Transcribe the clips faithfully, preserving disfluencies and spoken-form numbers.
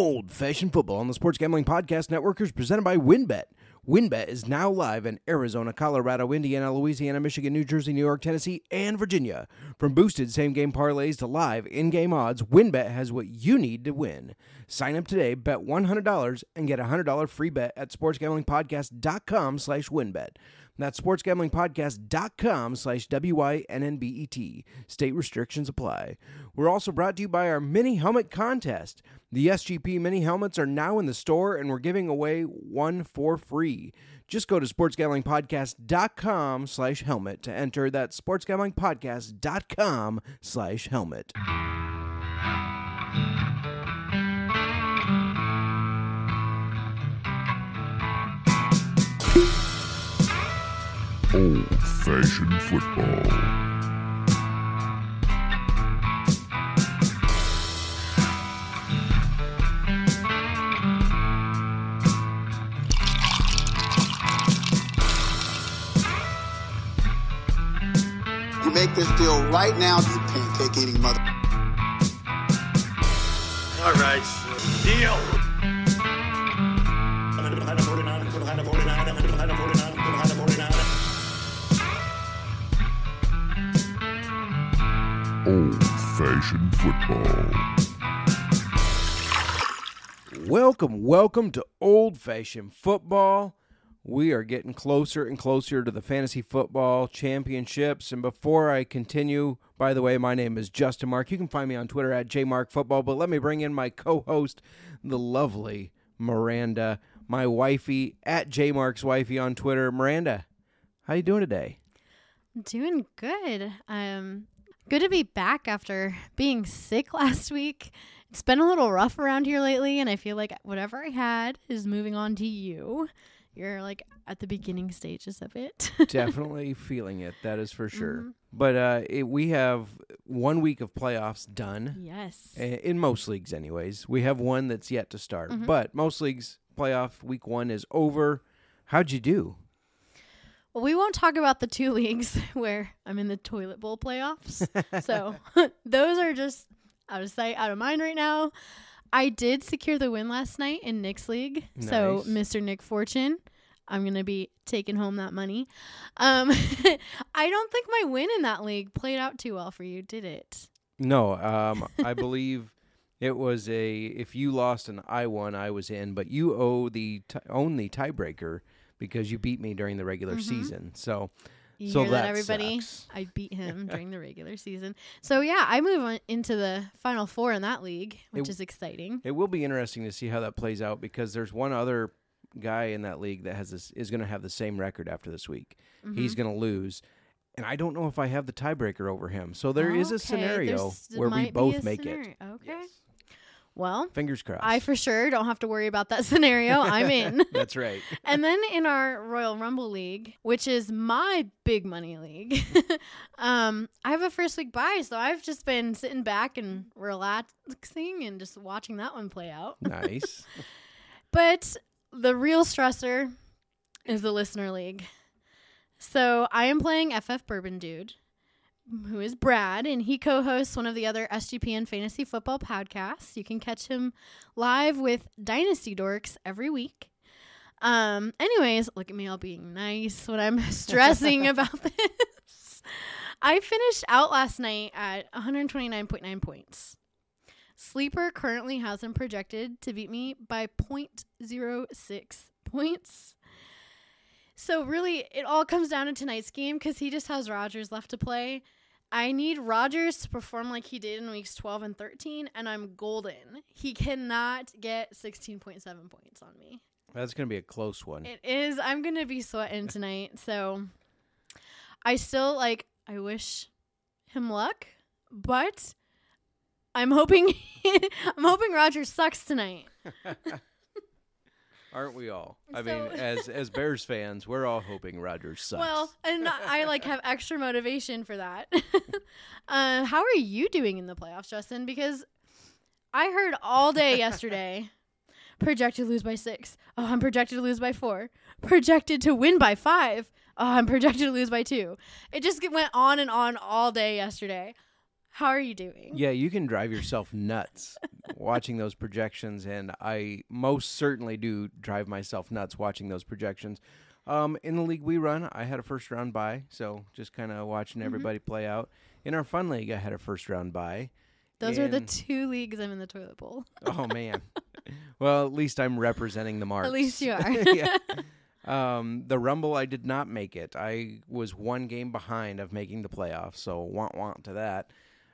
old-fashioned football on the Sports Gambling Podcast Network is presented by WinBet. WinBet is now live in Arizona, Colorado, Indiana, Louisiana, Michigan, New Jersey, New York, Tennessee, and Virginia. From boosted same-game parlays to live in-game odds, WinBet has what you need to win. Sign up today, bet one hundred dollars, and get a one hundred dollars free bet at sportsgamblingpodcast.com slash winbet. That's sportsgamblingpodcast.com slash W-Y-N-N-B-E-T. State restrictions apply. We're also brought to you by our mini helmet contest. The S G P mini helmets are now in the store, and we're giving away one for free. Just go to sportsgamblingpodcast.com slash helmet to enter. That's sportsgamblingpodcast.com slash helmet. Old-fashioned football. You make this deal right now, you pancake-eating mother... All right, deal! Old-fashioned football. Welcome, welcome to old-fashioned football. We are getting closer and closer to the fantasy football championships. And before I continue, by the way, my name is Justin Mark. You can find me on Twitter at J Mark Football. But let me bring in my co-host, the lovely Miranda, my wifey at J Mark's Wifey on Twitter. Miranda, how you doing today? Doing good. Um. Good to be back after being sick last week. It's been a little rough around here lately, and I feel like whatever I had is moving on to you. You're like at the beginning stages of it. Definitely feeling it, that is for sure. Mm-hmm. But uh, it, we have one week of playoffs done. Yes. In most leagues anyways. We have one that's yet to start. Mm-hmm. But most leagues, playoff week one is over. How'd you do? Well, we won't talk about the two leagues where I'm in the toilet bowl playoffs. So those are just out of sight, out of mind right now. I did secure the win last night in Nick's league. Nice. So Mister Nick Fortune, I'm going to be taking home that money. Um, I don't think my win in that league played out too well for you, did it? No, um, I believe it was a, if you lost and I won, I was in, but you owe the t- own the tiebreaker. Because you beat me during the regular mm-hmm. season. So you so hear that, that everybody? Sucks. I beat him during the regular season. So, yeah, I move on into the Final Four in that league, which it, is exciting. It will be interesting to see how that plays out because there's one other guy in that league that has this, is going to have the same record after this week. Mm-hmm. He's going to lose. And I don't know if I have the tiebreaker over him. So there okay. is a scenario there's, where we both make scenario. It. Okay. Yes. Well, fingers crossed. I for sure don't have to worry about that scenario. I'm in. That's right. And then in our Royal Rumble League, which is my big money league, um, I have a first week bye, so I've just been sitting back and relaxing and just watching that one play out. Nice. But the real stressor is the listener league. So I am playing F F Bourbon Dude, who is Brad, and he co-hosts one of the other S G P N fantasy football podcasts. You can catch him live with Dynasty Dorks every week. Um, anyways, look at me all being nice when I'm stressing about this. I finished out last night at one twenty-nine point nine points. Sleeper currently has him projected to beat me by zero point zero six points. So really, it all comes down to tonight's game because he just has Rodgers left to play. I need Rodgers to perform like he did in weeks twelve and thirteen, and I'm golden. He cannot get sixteen point seven points on me. That's going to be a close one. It is. I'm going to be sweating tonight. So I still, like, I wish him luck, but I'm hoping I'm hoping Rodgers sucks tonight. Aren't we all? I so mean, as as Bears fans, we're all hoping Rodgers sucks. Well, and I like have extra motivation for that. uh, how are you doing in the playoffs, Justin? Because I heard all day yesterday, projected to lose by six. Oh, I'm projected to lose by four. Projected to win by five. Oh, I'm projected to lose by two. It just went on and on all day yesterday. How are you doing? Yeah, you can drive yourself nuts watching those projections, and I most certainly do drive myself nuts watching those projections. Um, in the league we run, I had a first-round bye, so just kind of watching everybody mm-hmm. play out. In our fun league, I had a first-round bye. Those and... are the two leagues I'm in the toilet bowl. Oh, man. Well, at least I'm representing the Marks. At least you are. Yeah. Um, the Rumble, I did not make it. I was one game behind of making the playoffs, so want-want to that.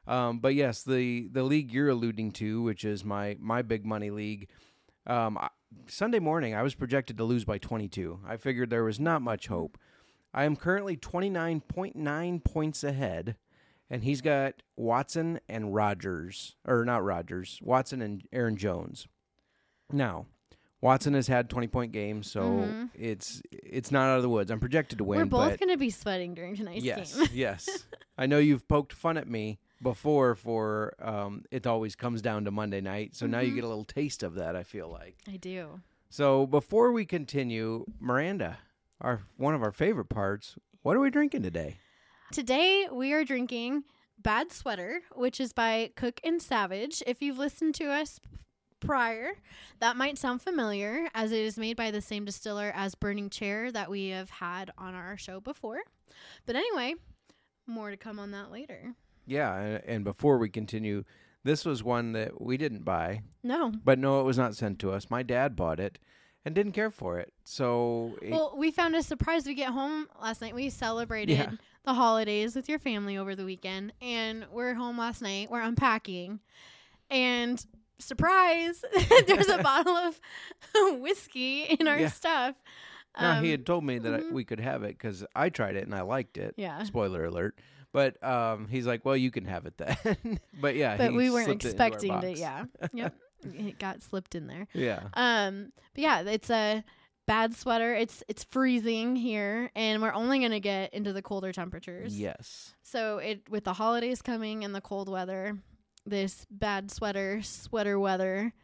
Um, but yes, the, the league you're alluding to, which is my, my big money league, um, I, Sunday morning, I was projected to lose by twenty-two. I figured there was not much hope. I am currently twenty-nine point nine points ahead, and he's got Watson and Rodgers, or not Rodgers, Watson and Aaron Jones. Now, Watson has had twenty-point games, so mm-hmm. it's it's not out of the woods. I'm projected to win. We're both going to be sweating during tonight's yes, game. Yes, yes. I know you've poked fun at me before for um it always comes down to Monday night, so mm-hmm. now you get a little taste of that. I feel like I do. So before we continue, Miranda, our one of our favorite parts, what are we drinking today? Today we are drinking Bad Sweater, which is by Cooke and Savage. If you've listened to us prior, that might sound familiar, as it is made by the same distiller as Burning Chair that we have had on our show before. But anyway, more to come on that later. Yeah, and before we continue, this was one that we didn't buy. No. But no, it was not sent to us. My dad bought it and didn't care for it. So Well, it, we found a surprise. We get home last night. We celebrated yeah. the holidays with your family over the weekend, and we're home last night. We're unpacking. And surprise, there's a bottle of whiskey in our yeah. stuff. Um, now, he had told me that mm-hmm. I, we could have it because I tried it and I liked it. Yeah. Spoiler alert. But um, he's like, well, you can have it then. But yeah, but he we weren't expecting it. it yeah, yep, it got slipped in there. Yeah. Um. But yeah, it's a Bad Sweater. It's it's freezing here, and we're only gonna get into the colder temperatures. Yes. So it with the holidays coming and the cold weather, this Bad Sweater sweater weather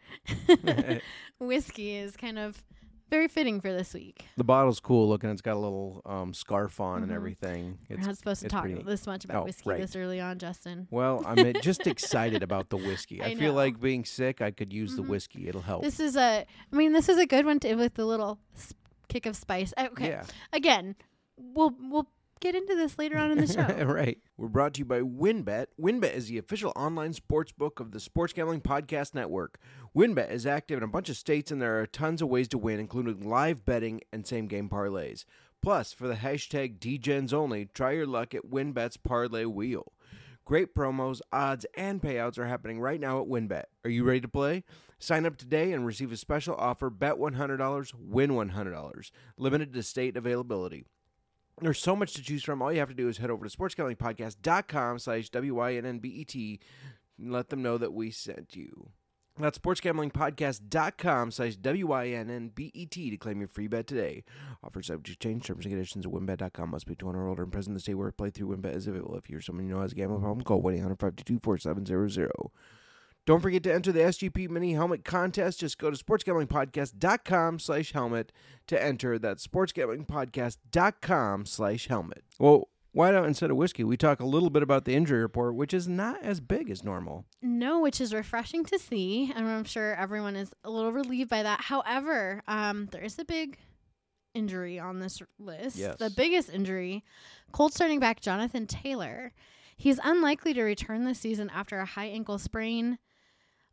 whiskey is kind of very fitting for this week. The bottle's cool looking. It's got a little um, scarf on mm-hmm. and everything. It's, We're not supposed to talk this much about oh, whiskey right. this early on, Justin. Well, I'm just excited about the whiskey. I, I feel like being sick, I could use mm-hmm. the whiskey. It'll help. This is a, I mean, this is a good one to, with the little sp- kick of spice. Okay. Yeah. Again, we'll we'll get into this later on in the show. Right. We're brought to you by WinBet. WinBet is the official online sports book of the Sports Gambling Podcast Network. WinBet is active in a bunch of states, and there are tons of ways to win, including live betting and same-game parlays. Plus, for the hashtag D Gens only, try your luck at WinBet's Parlay Wheel. Great promos, odds, and payouts are happening right now at WinBet. Are you ready to play? Sign up today and receive a special offer. Bet one hundred dollars, win one hundred dollars. Limited to state availability. There's so much to choose from. All you have to do is head over to sportsgamblingpodcast.com slash W-Y-N-N-B-E-T and let them know that we sent you. That's sportsgamblingpodcast.com slash W-Y-N-N-B-E-T to claim your free bet today. Offer subject to change. Terms and conditions at winbet dot com. Must be twenty or older and present in the state where playthrough WinBet is available. If you're someone you know has a gambling problem, call one eight hundred five two two four seven zero zero. Don't forget to enter the S G P Mini Helmet Contest. Just go to sportsgamblingpodcast.com slash helmet to enter. That's sportsgamblingpodcast.com slash helmet. Well, why don't, instead of whiskey, we talk a little bit about the injury report, which is not as big as normal. No, which is refreshing to see. And I'm sure everyone is a little relieved by that. However, um, there is a big injury on this list. Yes. The biggest injury, Colts starting back Jonathan Taylor. He's unlikely to return this season after a high ankle sprain.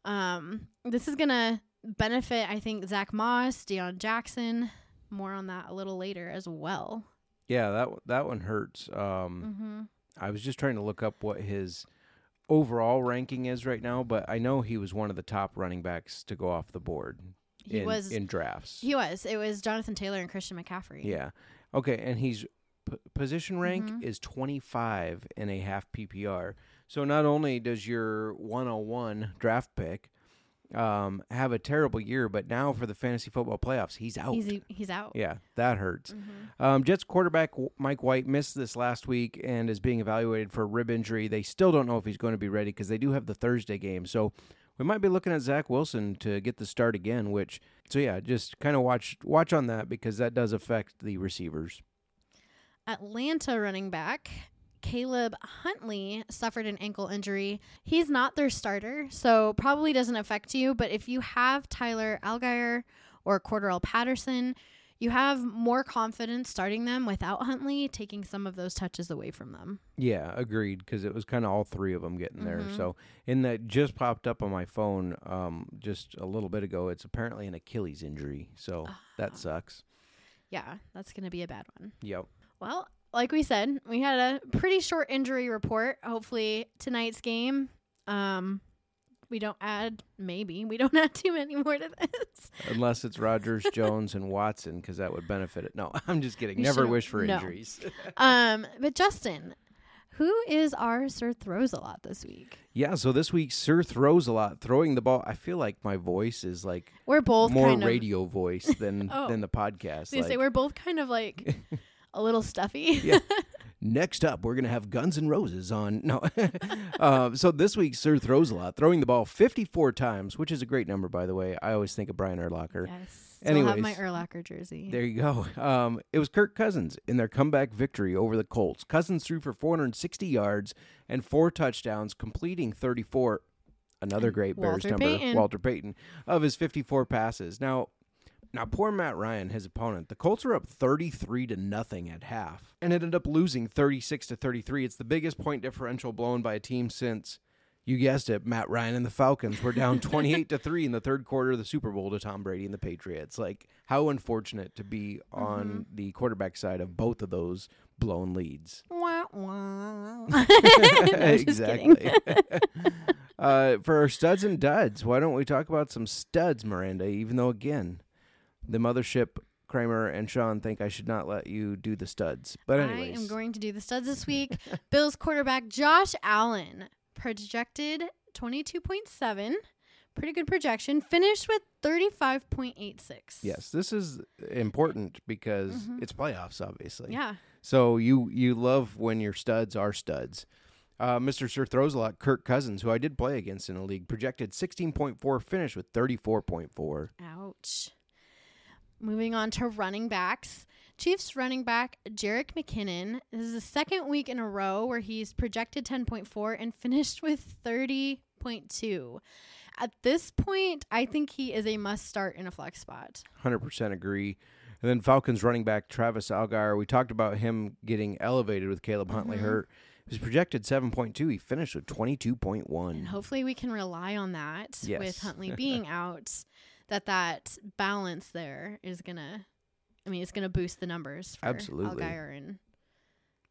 Um, this is going to benefit, I think, Zach Moss, Deion Jackson. More on that a little later as well. Yeah, that that one hurts. Um, mm-hmm. I was just trying to look up what his overall ranking is right now, but I know he was one of the top running backs to go off the board he in, was, in drafts. He was. It was Jonathan Taylor and Christian McCaffrey. Yeah. Okay, and he's p- position rank mm-hmm. is twenty-five in a half P P R. So not only does your one oh one draft pick um, have a terrible year, but now for the fantasy football playoffs, he's out. He's, he's out. Yeah, that hurts. Mm-hmm. Um, Jets quarterback Mike White missed this last week and is being evaluated for a rib injury. They still don't know if he's going to be ready because they do have the Thursday game. So we might be looking at Zach Wilson to get the start again, which, so yeah, just kind of watch watch on that because that does affect the receivers. Atlanta running back Caleb Huntley suffered an ankle injury. He's not their starter, so probably doesn't affect you. But if you have Tyler Allgeier or Cordero Patterson, you have more confidence starting them without Huntley taking some of those touches away from them. Yeah, agreed, because it was kind of all three of them getting mm-hmm. there. So, and that just popped up on my phone um, just a little bit ago. It's apparently an Achilles injury, so uh, that sucks. Yeah, that's going to be a bad one. Yep. Well, like we said, we had a pretty short injury report. Hopefully tonight's game, um, we don't add, maybe, we don't add too many more to this. Unless it's Rodgers, Jones, and Watson, because that would benefit it. No, I'm just kidding. You Never should, wish for no. injuries. um, But Justin, who is our Sir Throws-A-Lot this week? Yeah, so this week, Sir Throws-A-Lot, throwing the ball. I feel like my voice is like we're both more kind of radio voice than, oh, than the podcast. Like, say we're both kind of like a little stuffy. Yeah. Next up, we're going to have Guns N' Roses on. No. uh, so this week, Sir Throws a Lot, throwing the ball fifty-four times, which is a great number, by the way. I always think of Brian Urlacher. Yes. Anyways, I'll have my Urlacher jersey. There you go. Um, it was Kirk Cousins in their comeback victory over the Colts. Cousins threw for four hundred sixty yards and four touchdowns, completing thirty-four. Another great Walter Bears number, Payton. Walter Payton, of his fifty-four passes. Now, Now, poor Matt Ryan, his opponent. The Colts are up thirty-three to nothing at half and ended up losing thirty-six to thirty-three. It's the biggest point differential blown by a team since, you guessed it, Matt Ryan and the Falcons were down twenty-eight to three in the third quarter of the Super Bowl to Tom Brady and the Patriots. Like, how unfortunate to be on mm-hmm. the quarterback side of both of those blown leads. Wah, wah. Exactly. uh, for our studs and duds, why don't we talk about some studs, Miranda, even though, again, the mothership, Kramer and Sean, think I should not let you do the studs. But anyways. I am going to do the studs this week. Bills quarterback Josh Allen, projected twenty-two point seven. Pretty good projection. Finished with thirty-five point eight six. Yes, this is important because mm-hmm. it's playoffs, obviously. Yeah. So you, you love when your studs are studs. Uh, Mister Sir Throws-A-Lot, Kirk Cousins, who I did play against in a league, projected sixteen point four, finished with thirty-four point four. Ouch. Moving on to running backs. Chiefs running back Jerick McKinnon. This is the second week in a row where he's projected ten point four and finished with thirty point two. At this point, I think he is a must-start in a flex spot. one hundred percent agree. And then Falcons running back Travis Allgeier. We talked about him getting elevated with Caleb Huntley mm-hmm. hurt. He was projected seven point two. He finished with twenty-two point one. And hopefully we can rely on that yes. with Huntley being out. That that balance there is going to, I mean, it's going to boost the numbers for Absolutely. Allgeier and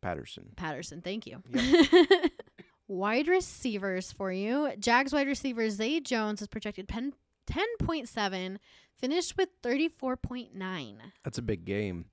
Patterson. Patterson, thank you. Yep. Wide receivers for you. Jags wide receiver Zay Jones is projected ten point seven, finished with thirty-four point nine. That's a big game.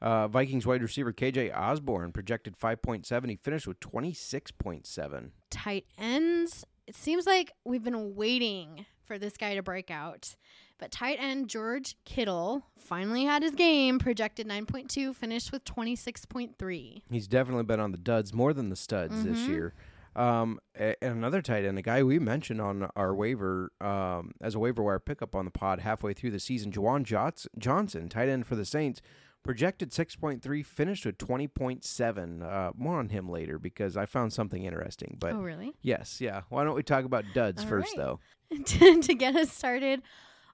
Uh, Vikings wide receiver K J Osborn projected five point seven. He finished with twenty-six point seven. Tight ends. It seems like we've been waiting for this guy to break out. But tight end George Kittle finally had his game, projected nine point two, finished with twenty-six point three. He's definitely been on the duds more than the studs mm-hmm. this year. Um, and another tight end, a guy we mentioned on our waiver um, as a waiver wire pickup on the pod halfway through the season, Juwan Johnson, tight end for the Saints, projected six point three, finished with twenty point seven. Uh, more on him later because I found something interesting. But oh, really? Yes, yeah. Why don't we talk about duds All first, right. though? To get us started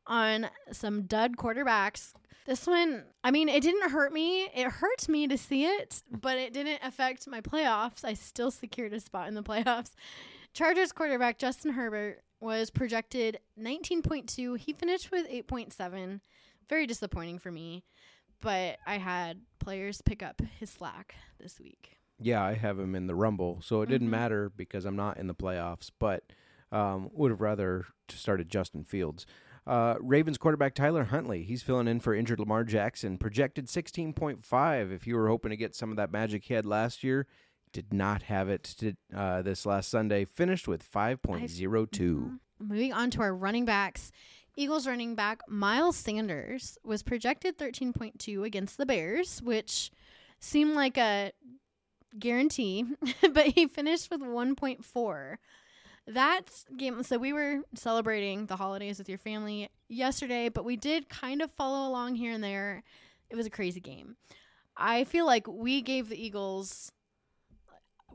on some dud quarterbacks. This one, I mean, it didn't hurt me. It hurts me to see it, but it didn't affect my playoffs. I still secured a spot in the playoffs. Chargers quarterback Justin Herbert was projected nineteen point two. He finished with eight point seven. Very disappointing for me. But I had players pick up his slack this week. Yeah, I have him in the Rumble, so it mm-hmm. didn't matter because I'm not in the playoffs, but um, would have rather started Justin Fields. Uh, Ravens quarterback Tyler Huntley, he's filling in for injured Lamar Jackson, projected sixteen point five. If you were hoping to get some of that magic he had last year, did not have it to, uh, this last Sunday, finished with five point oh two. Mm-hmm. Moving on to our running backs. Eagles running back Miles Sanders was projected thirteen point two against the Bears, which seemed like a guarantee, but he finished with one point four. That's game. So we were celebrating the holidays with your family yesterday, but we did kind of follow along here and there. It was a crazy game. I feel like we gave the Eagles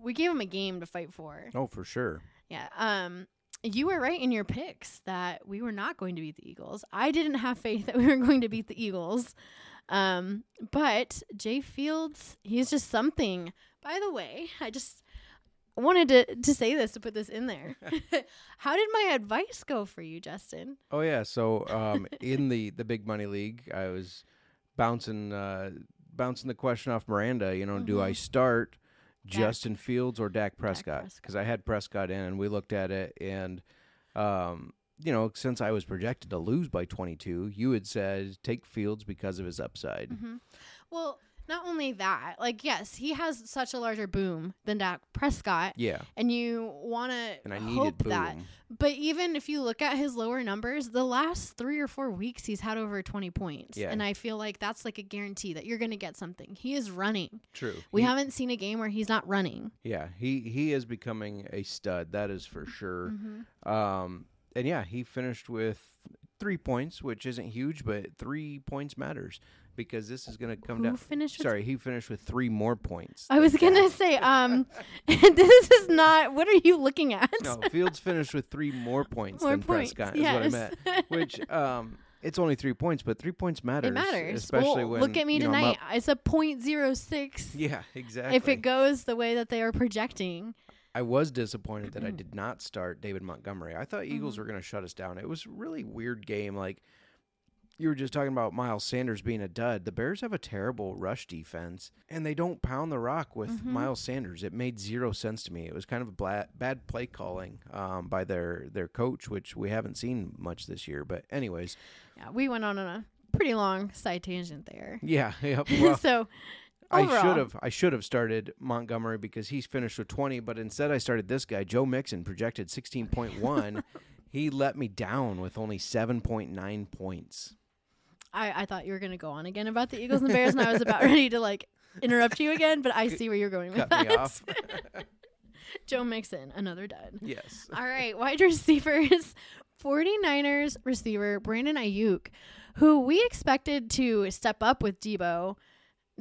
we gave him a game to fight for. Oh, for sure. Yeah. Um, you were right in your picks that we were not going to beat the Eagles. I didn't have faith that we were going to beat the Eagles. Um, but Jay Fields, he's just something. By the way, I just wanted to, to say this, to put this in there. How did my advice go for you, Justin? Oh, yeah. So um, in the, the big money league, I was bouncing uh, bouncing the question off Miranda. You know, mm-hmm. do I start Dak. Justin Fields or Dak Prescott? Because I had Prescott in, and we looked at it. And, um, you know, since I was projected to lose by twenty-two, you had said take Fields because of his upside. Mm-hmm. Well, not only that, like, yes, he has such a larger boom than Dak Prescott. Yeah. And you want to hope boom. that. But even if you look at his lower numbers, the last three or four weeks, he's had over twenty points. Yeah. And I feel like that's like a guarantee that you're going to get something. He is running. True. We he, haven't seen a game where he's not running. Yeah. He, he is becoming a stud. That is for sure. Mm-hmm. Um, and, yeah, he finished with three points, which isn't huge, but three points matters. Because this is going to come Who down. Finished Sorry, he finished with three more points. I was going to say, um, this is not. What are you looking at? No, Fields finished with three more points more than points. Prescott. Yes. Is what I meant. Which um, it's only three points, but three points matters. It matters, especially well, when look at me tonight. Know, it's a point zero six. Yeah, exactly. If it goes the way that they are projecting. I was disappointed that I did not start David Montgomery. I thought mm-hmm. Eagles were going to shut us down. It was a really weird game, like. You were just talking about Miles Sanders being a dud. The Bears have a terrible rush defense, and they don't pound the rock with mm-hmm. Miles Sanders. It made zero sense to me. It was kind of a bla- bad play calling um, by their, their coach, which we haven't seen much this year. But anyways. Yeah, we went on a pretty long side tangent there. Yeah. Yep. Well, so overall. I should have I should have started Montgomery because he's finished with twenty, but instead I started this guy, Joe Mixon, projected sixteen point one. He let me down with only seven point nine points. I, I thought you were going to go on again about the Eagles and the Bears, and I was about ready to, like, interrupt you again, but I see where you're going with Cut that. Me off. Joe Mixon, another dud. Yes. All right, wide receivers, 49ers receiver Brandon Ayuk, who we expected to step up with Debo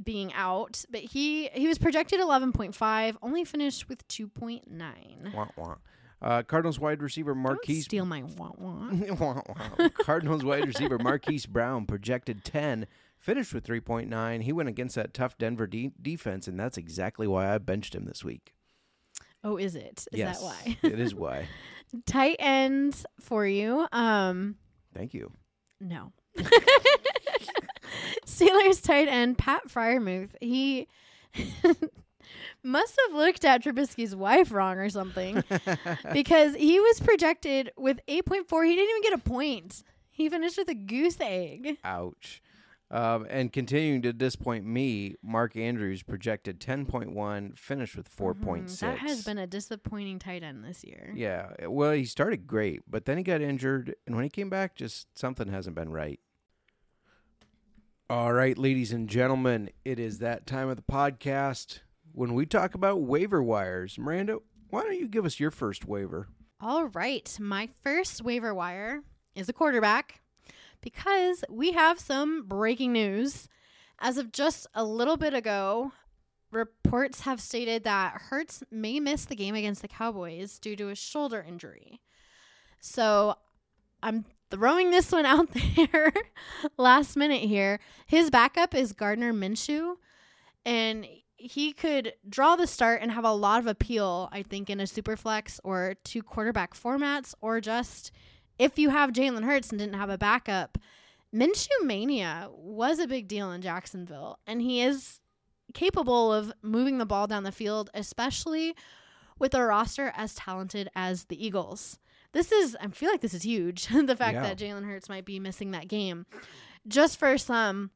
being out, but he, he was projected eleven point five, only finished with two point nine. Wah, wah. Uh, Cardinals wide receiver Marquise. Don't steal my wah wah. Cardinals wide receiver Marquise Brown projected ten, finished with three point nine. He went against that tough Denver de- defense, and that's exactly why I benched him this week. Oh, is it? Is yes, that why? It is why. Tight ends for you. Um, Thank you. No. Steelers tight end Pat Freiermuth. He. Must have looked at Trubisky's wife wrong or something because he was projected with eight point four. He didn't even get a point. He finished with a goose egg. Ouch. Um, and continuing to disappoint me, Mark Andrews projected ten point one, finished with four point six. Mm, that has been a disappointing tight end this year. Yeah. Well, he started great, but then he got injured. And when he came back, just something hasn't been right. All right, ladies and gentlemen, it is that time of the podcast. When we talk about waiver wires, Miranda, why don't you give us your first waiver? All right. My first waiver wire is a quarterback because we have some breaking news. As of just a little bit ago, reports have stated that Hurts may miss the game against the Cowboys due to a shoulder injury. So I'm throwing this one out there last minute here. His backup is Gardner Minshew, and he could draw the start and have a lot of appeal, I think, in a super flex or two quarterback formats, or just if you have Jalen Hurts and didn't have a backup. Minshew mania was a big deal in Jacksonville, and he is capable of moving the ball down the field, especially with a roster as talented as the Eagles. This is, I feel like this is huge, the fact yeah. that Jalen Hurts might be missing that game. Just for some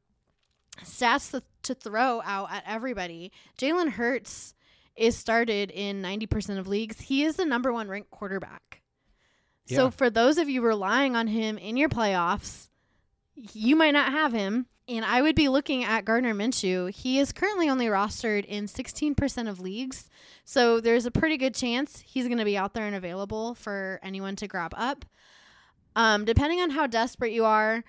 stats to, to throw out at everybody, Jalen Hurts is started in ninety percent of leagues. He is the number one ranked quarterback. Yeah. So for those of you relying on him in your playoffs, you might not have him. And I would be looking at Gardner Minshew. He is currently only rostered in sixteen percent of leagues. So there's a pretty good chance he's going to be out there and available for anyone to grab up. Um, depending on how desperate you are,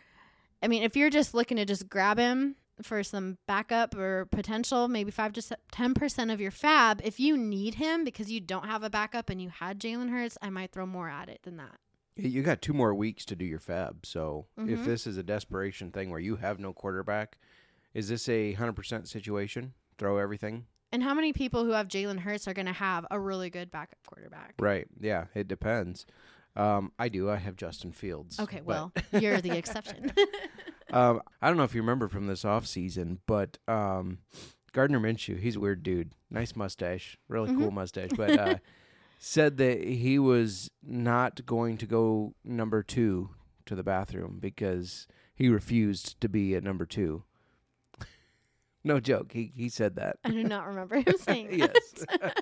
I mean, if you're just looking to just grab him, for some backup or potential, maybe five to ten percent of your fab. If you need him because you don't have a backup and you had Jalen Hurts, I might throw more at it than that. You got two more weeks to do your fab. So mm-hmm. if this is a desperation thing where you have no quarterback, is this a one hundred percent situation? Throw everything? And how many people who have Jalen Hurts are going to have a really good backup quarterback? Right. Yeah, it depends. Um, I do. I have Justin Fields. Okay, well, you're the exception. um, I don't know if you remember from this offseason, but um, Gardner Minshew, he's a weird dude. Nice mustache. Really mm-hmm. cool mustache. But uh, said that he was not going to go number two to the bathroom because he refused to be at number two. No joke. He he said that. I do not remember him saying that. Yes.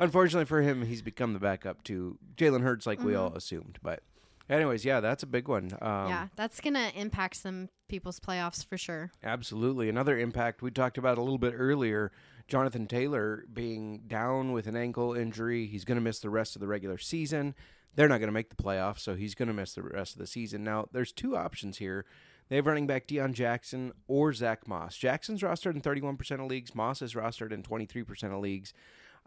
Unfortunately for him, he's become the backup to Jalen Hurts, like mm-hmm. we all assumed. But anyways, yeah, that's a big one. Um, yeah, that's going to impact some people's playoffs for sure. Absolutely. Another impact we talked about a little bit earlier, Jonathan Taylor being down with an ankle injury. He's going to miss the rest of the regular season. They're not going to make the playoffs, so he's going to miss the rest of the season. Now, there's two options here. They have running back Deion Jackson or Zach Moss. Jackson's rostered in thirty-one percent of leagues. Moss is rostered in twenty-three percent of leagues.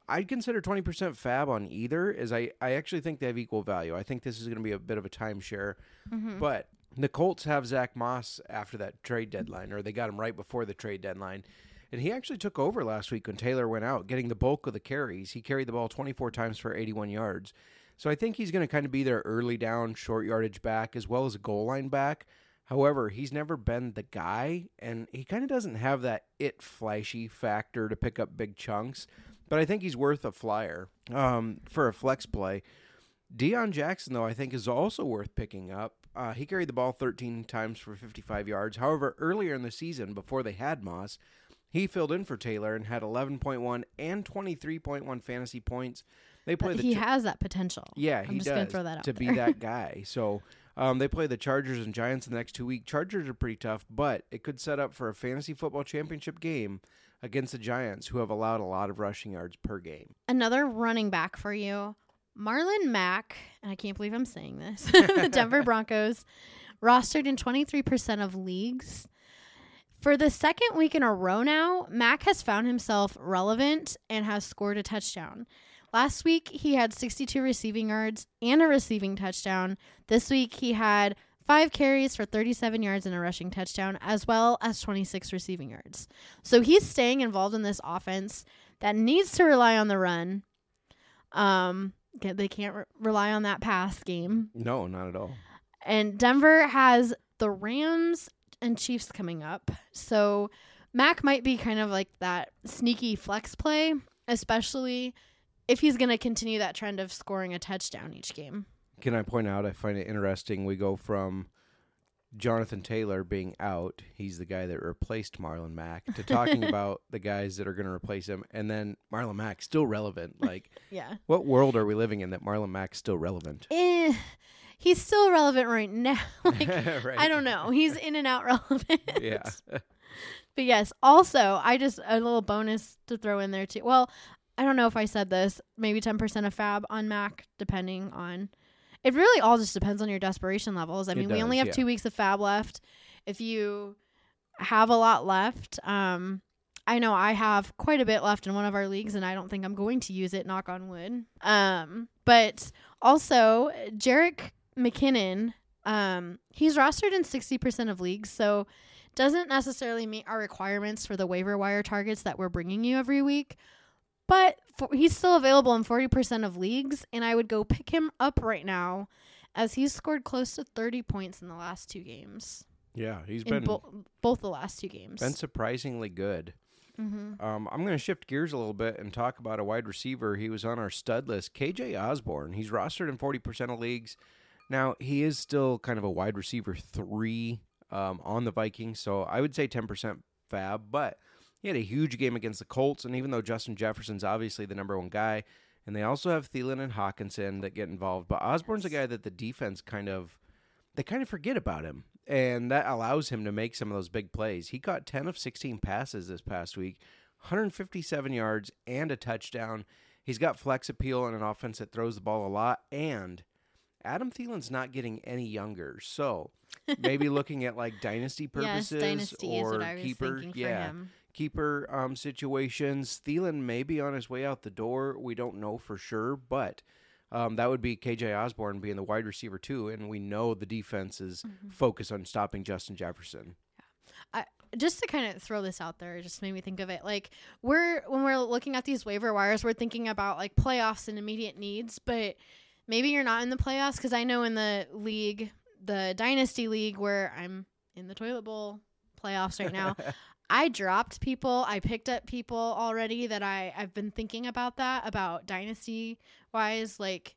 I'd consider twenty percent fab on either, as I, I actually think they have equal value. I think this is going to be a bit of a timeshare. Mm-hmm. But the Colts have Zach Moss after that trade deadline, or they got him right before the trade deadline. And he actually took over last week when Taylor went out, getting the bulk of the carries. He carried the ball twenty-four times for eighty-one yards. So I think he's going to kind of be their early down, short yardage back, as well as a goal line back. However, he's never been the guy, and he kind of doesn't have that it flashy factor to pick up big chunks. But I think he's worth a flyer um, for a flex play. Deion Jackson, though, I think is also worth picking up. Uh, he carried the ball thirteen times for fifty-five yards. However, earlier in the season, before they had Moss, he filled in for Taylor and had eleven point one and twenty-three point one fantasy points. They play. The he cha- has that potential. Yeah, I'm he just does gonna throw that out to there. Be that guy. So... Um, they play the Chargers and Giants in the next two weeks. Chargers are pretty tough, but it could set up for a fantasy football championship game against the Giants, who have allowed a lot of rushing yards per game. Another running back for you, Marlon Mack, and I can't believe I'm saying this, the Denver Broncos, rostered in twenty-three percent of leagues. For the second week in a row now, Mack has found himself relevant and has scored a touchdown. Last week, he had sixty-two receiving yards and a receiving touchdown. This week, he had five carries for thirty-seven yards and a rushing touchdown, as well as twenty-six receiving yards. So he's staying involved in this offense that needs to rely on the run. Um, they can't re- rely on that pass game. No, not at all. And Denver has the Rams and Chiefs coming up. So Mac might be kind of like that sneaky flex play, especially if he's going to continue that trend of scoring a touchdown each game. Can I point out, I find it interesting, we go from Jonathan Taylor being out, he's the guy that replaced Marlon Mack, to talking about the guys that are going to replace him, and then Marlon Mack still relevant. Like, yeah. What world are we living in that Marlon Mack's still relevant? Eh, he's still relevant right now. Like, right. I don't know. He's in and out relevant. Yeah. But yes, also, I just, a little bonus to throw in there too. Well, I don't know if I said this, maybe ten percent of fab on Mac, depending on, it really all just depends on your desperation levels. I it mean, does, we only have yeah. two weeks of fab left. If you have a lot left, um, I know I have quite a bit left in one of our leagues, and I don't think I'm going to use it, knock on wood. Um, but also, Jerick McKinnon, um, he's rostered in sixty percent of leagues, so doesn't necessarily meet our requirements for the waiver wire targets that we're bringing you every week. But for, he's still available in forty percent of leagues, and I would go pick him up right now, as he's scored close to thirty points in the last two games. Yeah, he's in been bo- both the last two games. Been surprisingly good. Mm-hmm. Um, I'm going to shift gears a little bit and talk about a wide receiver. He was on our stud list, K J Osborn. He's rostered in forty percent of leagues. Now, he is still kind of a wide receiver three um, on the Vikings, so I would say ten percent fab, but he had a huge game against the Colts, and even though Justin Jefferson's obviously the number one guy, and they also have Thielen and Hawkinson that get involved, but Osborne's yes. a guy that the defense kind of, they kind of forget about him, and that allows him to make some of those big plays. He caught ten of sixteen passes this past week, one hundred fifty-seven yards and a touchdown. He's got flex appeal and an offense that throws the ball a lot, and Adam Thielen's not getting any younger, so maybe looking at like dynasty purposes yes, dynasty or keeper, yeah, keeper um, situations. Thielen may be on his way out the door. We don't know for sure, but um, that would be K J Osborn being the wide receiver too, and we know the defense is mm-hmm. focused on stopping Justin Jefferson. Yeah. I, just to kind of throw this out there, it just made me think of it. Like we're when we're looking at these waiver wires, we're thinking about like playoffs and immediate needs, but maybe you're not in the playoffs because I know in the league, the Dynasty League where I'm in the toilet bowl playoffs right now, I dropped people. I picked up people already that I, I've been thinking about that, about dynasty wise. Like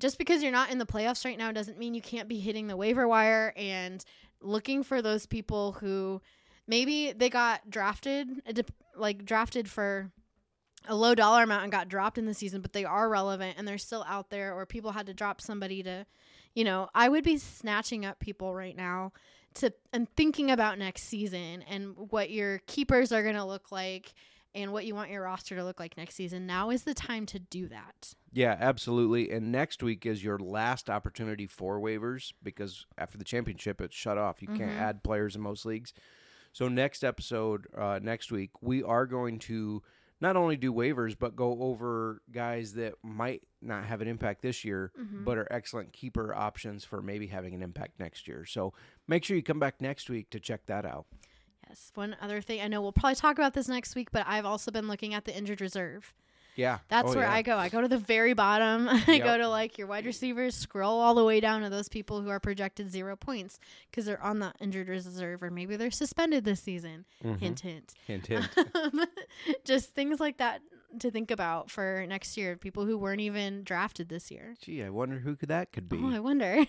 just because you're not in the playoffs right now doesn't mean you can't be hitting the waiver wire and looking for those people who maybe they got drafted, like drafted for a low dollar amount and got dropped in the season, but they are relevant and they're still out there, or people had to drop somebody to, you know, I would be snatching up people right now to and thinking about next season and what your keepers are going to look like and what you want your roster to look like next season. Now is the time to do that. Yeah, absolutely. And next week is your last opportunity for waivers because after the championship, it's shut off. You mm-hmm. can't add players in most leagues. So next episode, uh, next week, we are going to not only do waivers, but go over guys that might not have an impact this year, mm-hmm. but are excellent keeper options for maybe having an impact next year. So make sure you come back next week to check that out. Yes. One other thing, I know we'll probably talk about this next week, but I've also been looking at the injured reserve. Yeah. That's oh, where yeah. I go. I go to the very bottom. I yep. go to like your wide receivers, scroll all the way down to those people who are projected zero points because they're on the injured reserve or maybe they're suspended this season. Mm-hmm. Hint, hint. Hint, hint. Um, just things like that to think about for next year. People who weren't even drafted this year. Gee, I wonder who could that could be. Oh, I wonder.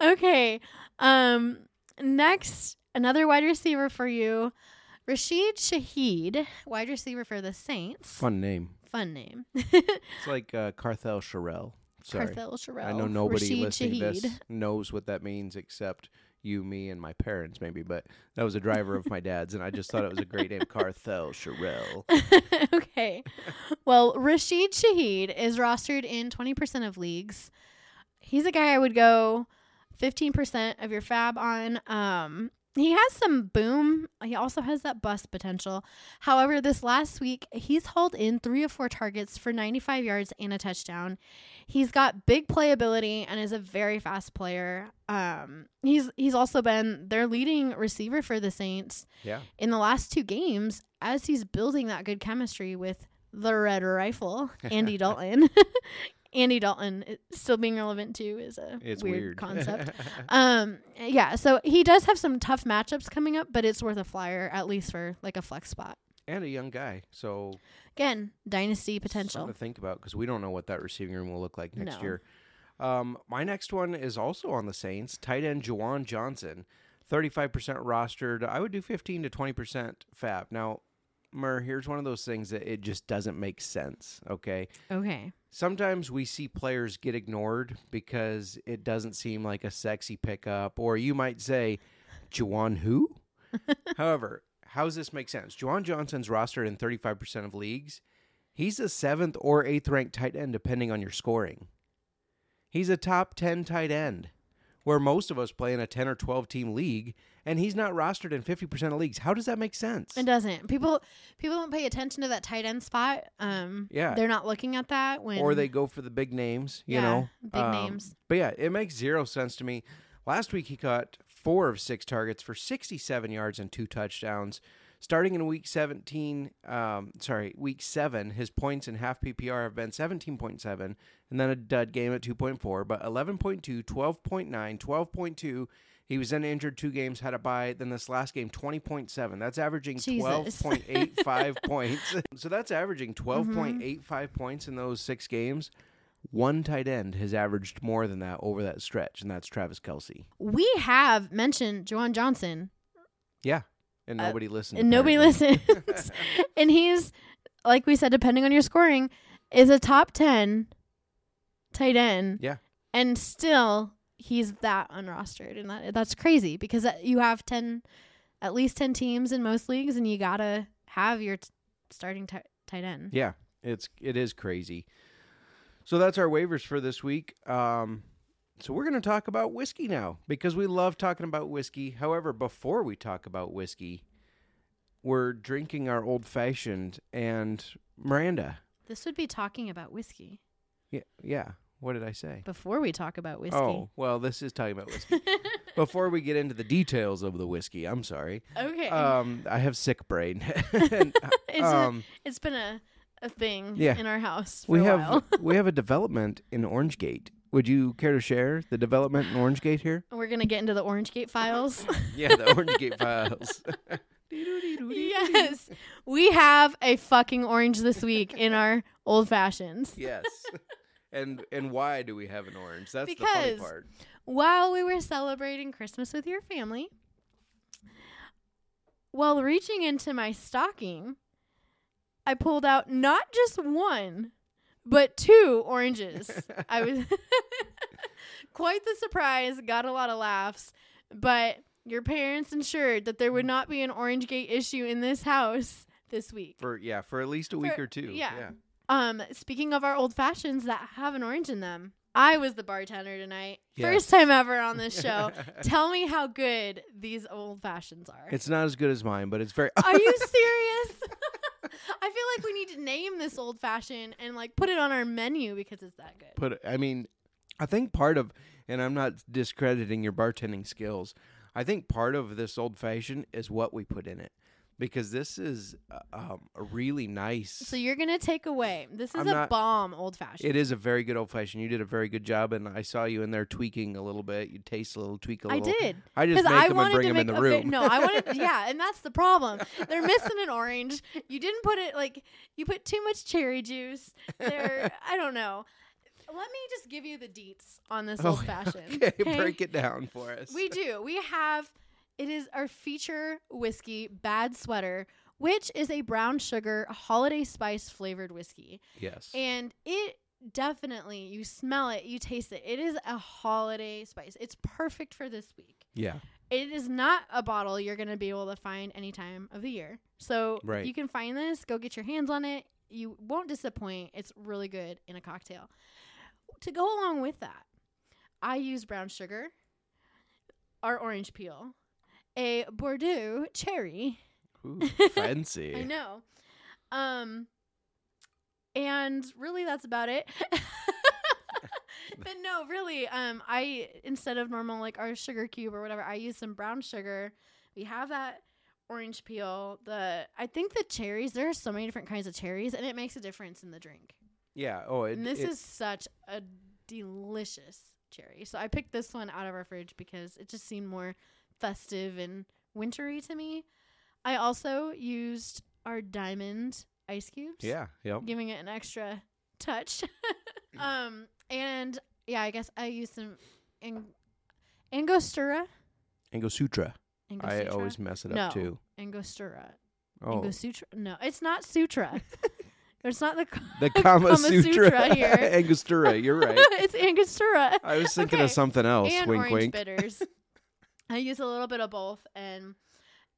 Okay. Um, next, another wide receiver for you. Rashid Shaheed, wide receiver for the Saints. Fun name. Fun name. It's like uh, Carthel Sherrill. Sorry. Carthel Sherrill. I know nobody Rashid listening Shaheed. To this knows what that means except you, me, and my parents maybe, but that was a driver of my dad's, and I just thought it was a great name, Carthel Sherrill. Okay. Well, Rashid Shaheed is rostered in twenty percent of leagues. He's a guy I would go fifteen percent of your fab on. Um... He has some boom. He also has that bust potential. However, this last week, he's hauled in three or four targets for ninety-five yards and a touchdown. He's got big playability and is a very fast player. Um, he's he's also been their leading receiver for the Saints yeah. in the last two games as he's building that good chemistry with the Red Rifle, Andy Dalton. Andy Dalton still being relevant too is a weird, weird concept. um, yeah, so he does have some tough matchups coming up, but it's worth a flyer at least for like a flex spot. And a young guy, so again, dynasty potential. Something to think about because we don't know what that receiving room will look like next no. year. Um, my next one is also on the Saints. Tight end Juwan Johnson, thirty-five percent rostered. I would do fifteen to twenty percent fab now. Mer, here's one of those things that it just doesn't make sense, okay? Okay. Sometimes we see players get ignored because it doesn't seem like a sexy pickup, or you might say, Juwan who? However, how does this make sense? Juwan Johnson's rostered in thirty-five percent of leagues. He's a seventh or eighth ranked tight end, depending on your scoring. He's a top ten tight end, where most of us play in a ten or twelve team league, and he's not rostered in fifty percent of leagues. How does that make sense? It doesn't. People people don't pay attention to that tight end spot. Um, yeah. They're not looking at that. When Or they go for the big names, you yeah, know. big um, names. But yeah, it makes zero sense to me. Last week he caught four of six targets for sixty-seven yards and two touchdowns. Starting in week seventeen, um, sorry, week seven, his points in half P P R have been seventeen point seven, and then a dud game at two point four, but eleven point two, twelve point nine, twelve point two. He was then injured two games, had a bye, then this last game, twenty point seven. That's averaging twelve point eight five points. So that's averaging twelve point eight five mm-hmm. points in those six games. One tight end has averaged more than that over that stretch, and that's Travis Kelce. We have mentioned Juwan Johnson. Yeah. And nobody listens. Uh, and nobody listens. And he's, like we said, depending on your scoring, is a top ten tight end. Yeah. And still, he's that unrostered. And that that's crazy because you have ten, at least ten teams in most leagues, and you got to have your t- starting t- tight end. Yeah. it's it is crazy. So that's our waivers for this week. Um, so we're going to talk about whiskey now because we love talking about whiskey. However, before we talk about whiskey, we're drinking our old-fashioned and Miranda. This would be talking about whiskey. Yeah. Yeah. What did I say? Before we talk about whiskey. Oh, well, this is talking about whiskey. Before we get into the details of the whiskey, I'm sorry. Okay. Um, I have sick brain. and, it's, um, a, it's been a, a thing yeah. in our house for we a have, while. We have a development in Orangegate. Would you care to share the development in Orangegate here? We're going to get into the Orangegate files. Yeah, the Orangegate files. Yes. We have a fucking orange this week in our old fashions. Yes. And and why do we have an orange? That's because the funny part. While we were celebrating Christmas with your family, while reaching into my stocking, I pulled out not just one, but two oranges. I was quite the surprise, got a lot of laughs, but your parents ensured that there would not be an Orangegate issue in this house this week. For yeah, for at least a for, week or two. Yeah. yeah. Um, speaking of our old fashions that have an orange in them, I was the bartender tonight. Yes. First time ever on this show. Tell me how good these old fashions are. It's not as good as mine, but it's very... Are you serious? I feel like we need to name this old fashioned and like put it on our menu because it's that good. Put, I mean, I think part of, and I'm not discrediting your bartending skills, I think part of this old fashioned is what we put in it. Because this is uh, um, a really nice... So you're going to take away. This is I'm a not, bomb old-fashioned. It is a very good old-fashioned. You did a very good job, and I saw you in there tweaking a little bit. You taste a little, tweak a little. I did. I just make I them and bring them in the room. Vi- no, I wanted... Yeah, and that's the problem. They're missing an orange. You didn't put it... Like, you put too much cherry juice. They're... I don't know. Let me just give you the deets on this oh, old-fashioned. Okay, okay, break it down for us. We do. We have... It is our feature whiskey, Bad Sweater, which is a brown sugar holiday spice flavored whiskey. Yes. And it definitely, you smell it, you taste it. It is a holiday spice. It's perfect for this week. Yeah. It is not a bottle you're going to be able to find any time of the year. So right. you can find this, go get your hands on it. You won't disappoint. It's really good in a cocktail. To go along with that, I use brown sugar, our orange peel, a Bordeaux cherry. Ooh, fancy. I know. Um, and really, that's about it. But no, really, um, I, instead of normal, like our sugar cube or whatever, I use some brown sugar. We have that orange peel. The I think the cherries, there are so many different kinds of cherries, and it makes a difference in the drink. Yeah. Oh, it, and this it, is such a delicious cherry. So I picked this one out of our fridge because it just seemed more festive and wintry to me. I also used our diamond ice cubes. Yeah, yep. Giving it an extra touch. um, and yeah, I guess I used some ang- Angostura. Angostura. Angostura. I always mess it no, up too. Angostura. Oh. Angostura. No, it's not sutra. It's not the, ca- the Kama, Kama Sutra, Sutra here. Angostura. You're right. It's Angostura. I was thinking okay. of something else. And wink, orange wink. Bitters. I use a little bit of both, and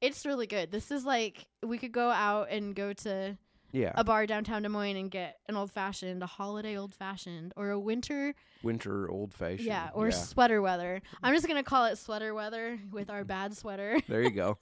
it's really good. This is like, we could go out and go to yeah. a bar downtown Des Moines and get an old-fashioned, a holiday old-fashioned, or a winter... Winter old-fashioned. Yeah, or yeah. sweater weather. I'm just going to call it sweater weather with our Bad Sweater. There you go.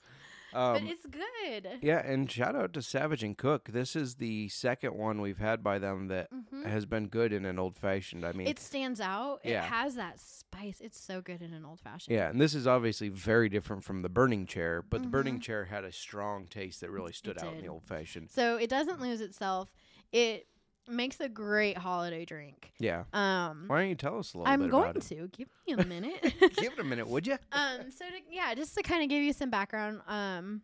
Um, but it's good. Yeah, and shout out to Savage and Cooke. This is the second one we've had by them that mm-hmm. has been good in an old-fashioned. I mean, it stands out. Yeah. It has that spice. It's so good in an old-fashioned. Yeah, and this is obviously very different from the Burning Chair, but mm-hmm. the Burning Chair had a strong taste that really stood it out did. in the old-fashioned. So it doesn't lose itself. It makes a great holiday drink. Yeah. Um, Why don't you tell us a little I'm bit about it? I'm going to. Give me a minute. Give it a minute, would you? Um, so, to, yeah, just to kind of give you some background, um,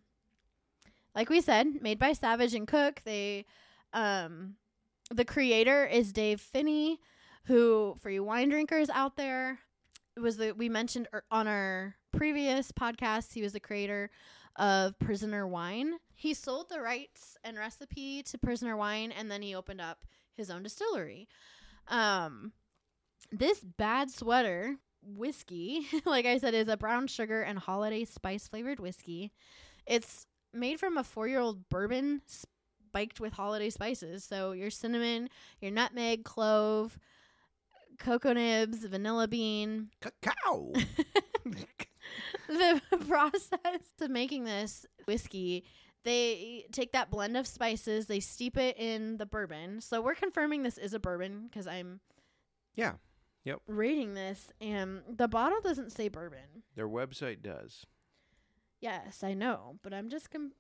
like we said, made by Savage and Cooke. They, um, the creator is Dave Finney, who, for you wine drinkers out there, was the we mentioned er, on our previous podcast, he was the creator of Prisoner Wine. He sold the rights and recipe to Prisoner Wine, and then he opened up his own distillery. Um, this Bad Sweater whiskey, like I said, is a brown sugar and holiday spice flavored whiskey. It's made from a four-year-old bourbon spiked with holiday spices. So your cinnamon, your nutmeg, clove, cocoa nibs, vanilla bean. Cacao. The process to making this whiskey, they take that blend of spices, they steep it in the bourbon. So we're confirming this is a bourbon because I'm yeah, yep. reading this, and the bottle doesn't say bourbon. Their website does. Yes, I know, but I'm just com-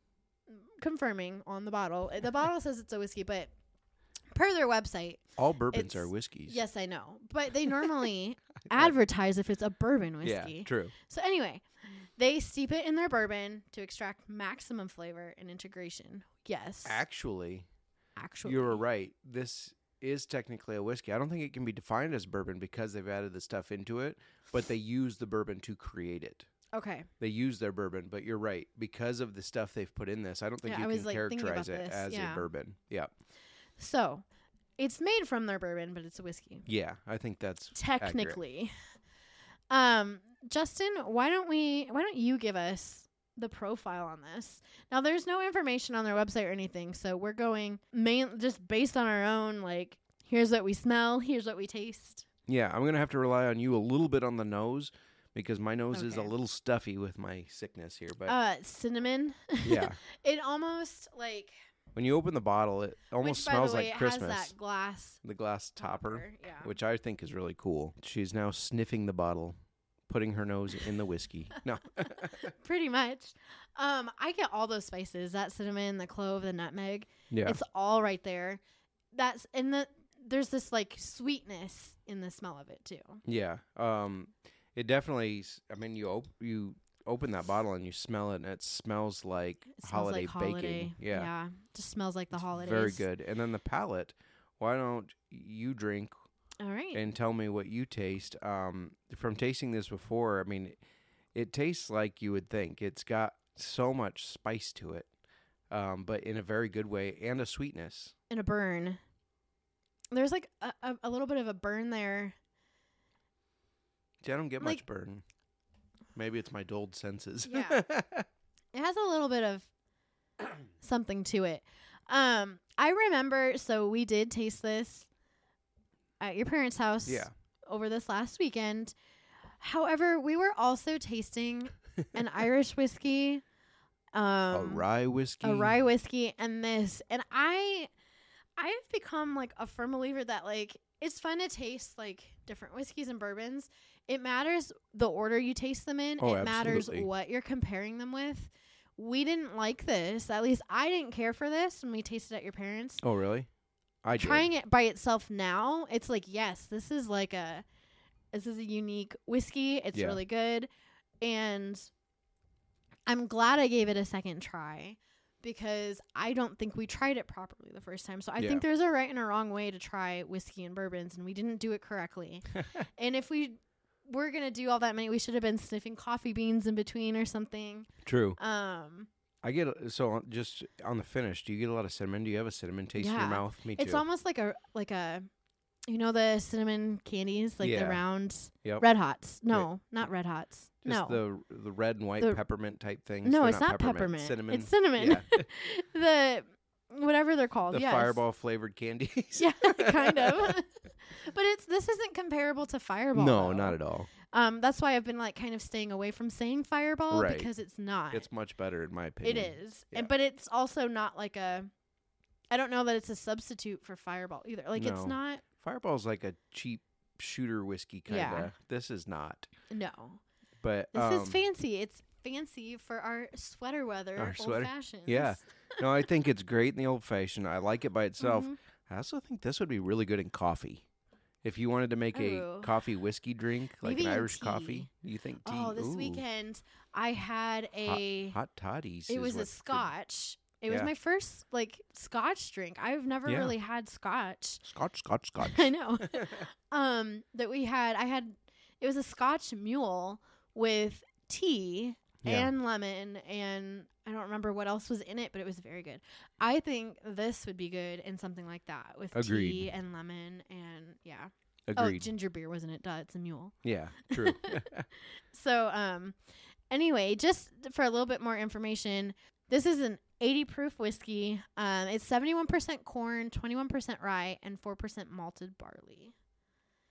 confirming on the bottle. The bottle says it's a whiskey, but per their website, all bourbons are whiskeys. Yes, I know, but they normally advertise if it's a bourbon whiskey. Yeah, true. So anyway, they steep it in their bourbon to extract maximum flavor and integration. Yes. Actually, actually, you were right. This is technically a whiskey. I don't think it can be defined as bourbon because they've added the stuff into it, but they use the bourbon to create it. Okay. They use their bourbon, but you're right. Because of the stuff they've put in this, I don't think yeah, you I can was, like, characterize it this. as yeah. a bourbon. Yeah. So, it's made from their bourbon, but it's a whiskey. Yeah, I think that's technically. Accurate. Um, Justin, why don't we? Why don't you give us the profile on this? Now, there's no information on their website or anything, so we're going main just based on our own. Like, here's what we smell. Here's what we taste. Yeah, I'm gonna have to rely on you a little bit on the nose because my nose okay. is a little stuffy with my sickness here. But uh, cinnamon. Yeah. It almost like. When you open the bottle, it almost which, smells way, like Christmas. It has that glass. The glass topper, topper yeah. which I think is really cool. She's now sniffing the bottle, putting her nose in the whiskey. No. Pretty much. Um, I get all those spices, that cinnamon, the clove, the nutmeg. Yeah. It's all right there. That's and the there's this like sweetness in the smell of it too. Yeah. Um it definitely I mean you op- you open that bottle and you smell it, and it smells like it smells holiday like baking. Holiday. Yeah, yeah, just smells like the it's holidays. Very good. And then the palate. Why don't you drink? All right, and tell me what you taste. Um, from tasting this before, I mean, it tastes like you would think. It's got so much spice to it, um, but in a very good way, and a sweetness and a burn. There's like a, a, a little bit of a burn there. See, I don't get like, much burn. Maybe it's my dulled senses. Yeah. It has a little bit of something to it. Um, I remember, so we did taste this at your parents' house yeah. over this last weekend. However, we were also tasting an Irish whiskey. Um, a rye whiskey. A rye whiskey and this. And I, I have become like a firm believer that like it's fun to taste like different whiskeys and bourbons. It matters the order you taste them in. Oh, it matters absolutely. What you're comparing them with. We didn't like this. At least I didn't care for this when we tasted at your parents'. Oh, really? I did. Trying it by itself now, it's like, yes, this is like a this is a unique whiskey. It's yeah. really good. And I'm glad I gave it a second try because I don't think we tried it properly the first time. So I yeah. think there's a right and a wrong way to try whiskey and bourbons, and we didn't do it correctly. And if we we're going to do all that many. We should have been sniffing coffee beans in between or something. True. Um, I get, a, so just on the finish, do you get a lot of cinnamon? Do you have a cinnamon taste yeah. in your mouth? Me too. It's almost like a, like a, you know, the cinnamon candies, like yeah. the round yep. Red Hots. No, right. not Red Hots. Just no. the the red and white the peppermint type things. No, they're it's not, not peppermint. peppermint. Cinnamon. It's cinnamon. Yeah. the, whatever they're called. The yes. fireball flavored candies. Yeah, kind of. But it's this isn't comparable to Fireball. No, though. Not at all. Um, that's why I've been like kind of staying away from saying Fireball right. because it's not. It's much better in my opinion. It is, yeah. and, but it's also not like a. I don't know that it's a substitute for Fireball either. Like no. it's not. Fireball's like a cheap shooter whiskey kind of. Yeah. This is not. No. But this um, is fancy. It's fancy for our sweater weather. Our old sweater. Fashions. Yeah. No, I think it's great in the old fashioned. I like it by itself. Mm-hmm. I also think this would be really good in coffee. If you wanted to make Ooh. a coffee whiskey drink, like maybe an Irish tea. Coffee, you think tea? Oh, this Ooh. weekend I had a... Hot, hot toddies. It was a scotch. It yeah. was my first, like, scotch drink. I've never yeah. really had scotch. Scotch, scotch, scotch. I know. um, that we had, I had, it was a scotch mule with tea yeah. and lemon and I don't remember what else was in it, but it was very good. I think this would be good in something like that with Agreed. tea and lemon and yeah. Agreed. Oh, ginger beer wasn't it? Duh, it's a mule. Yeah, true. So, um, anyway, just for a little bit more information, this is an eighty proof whiskey. Um, it's seventy-one percent corn, twenty-one percent rye, and four percent malted barley.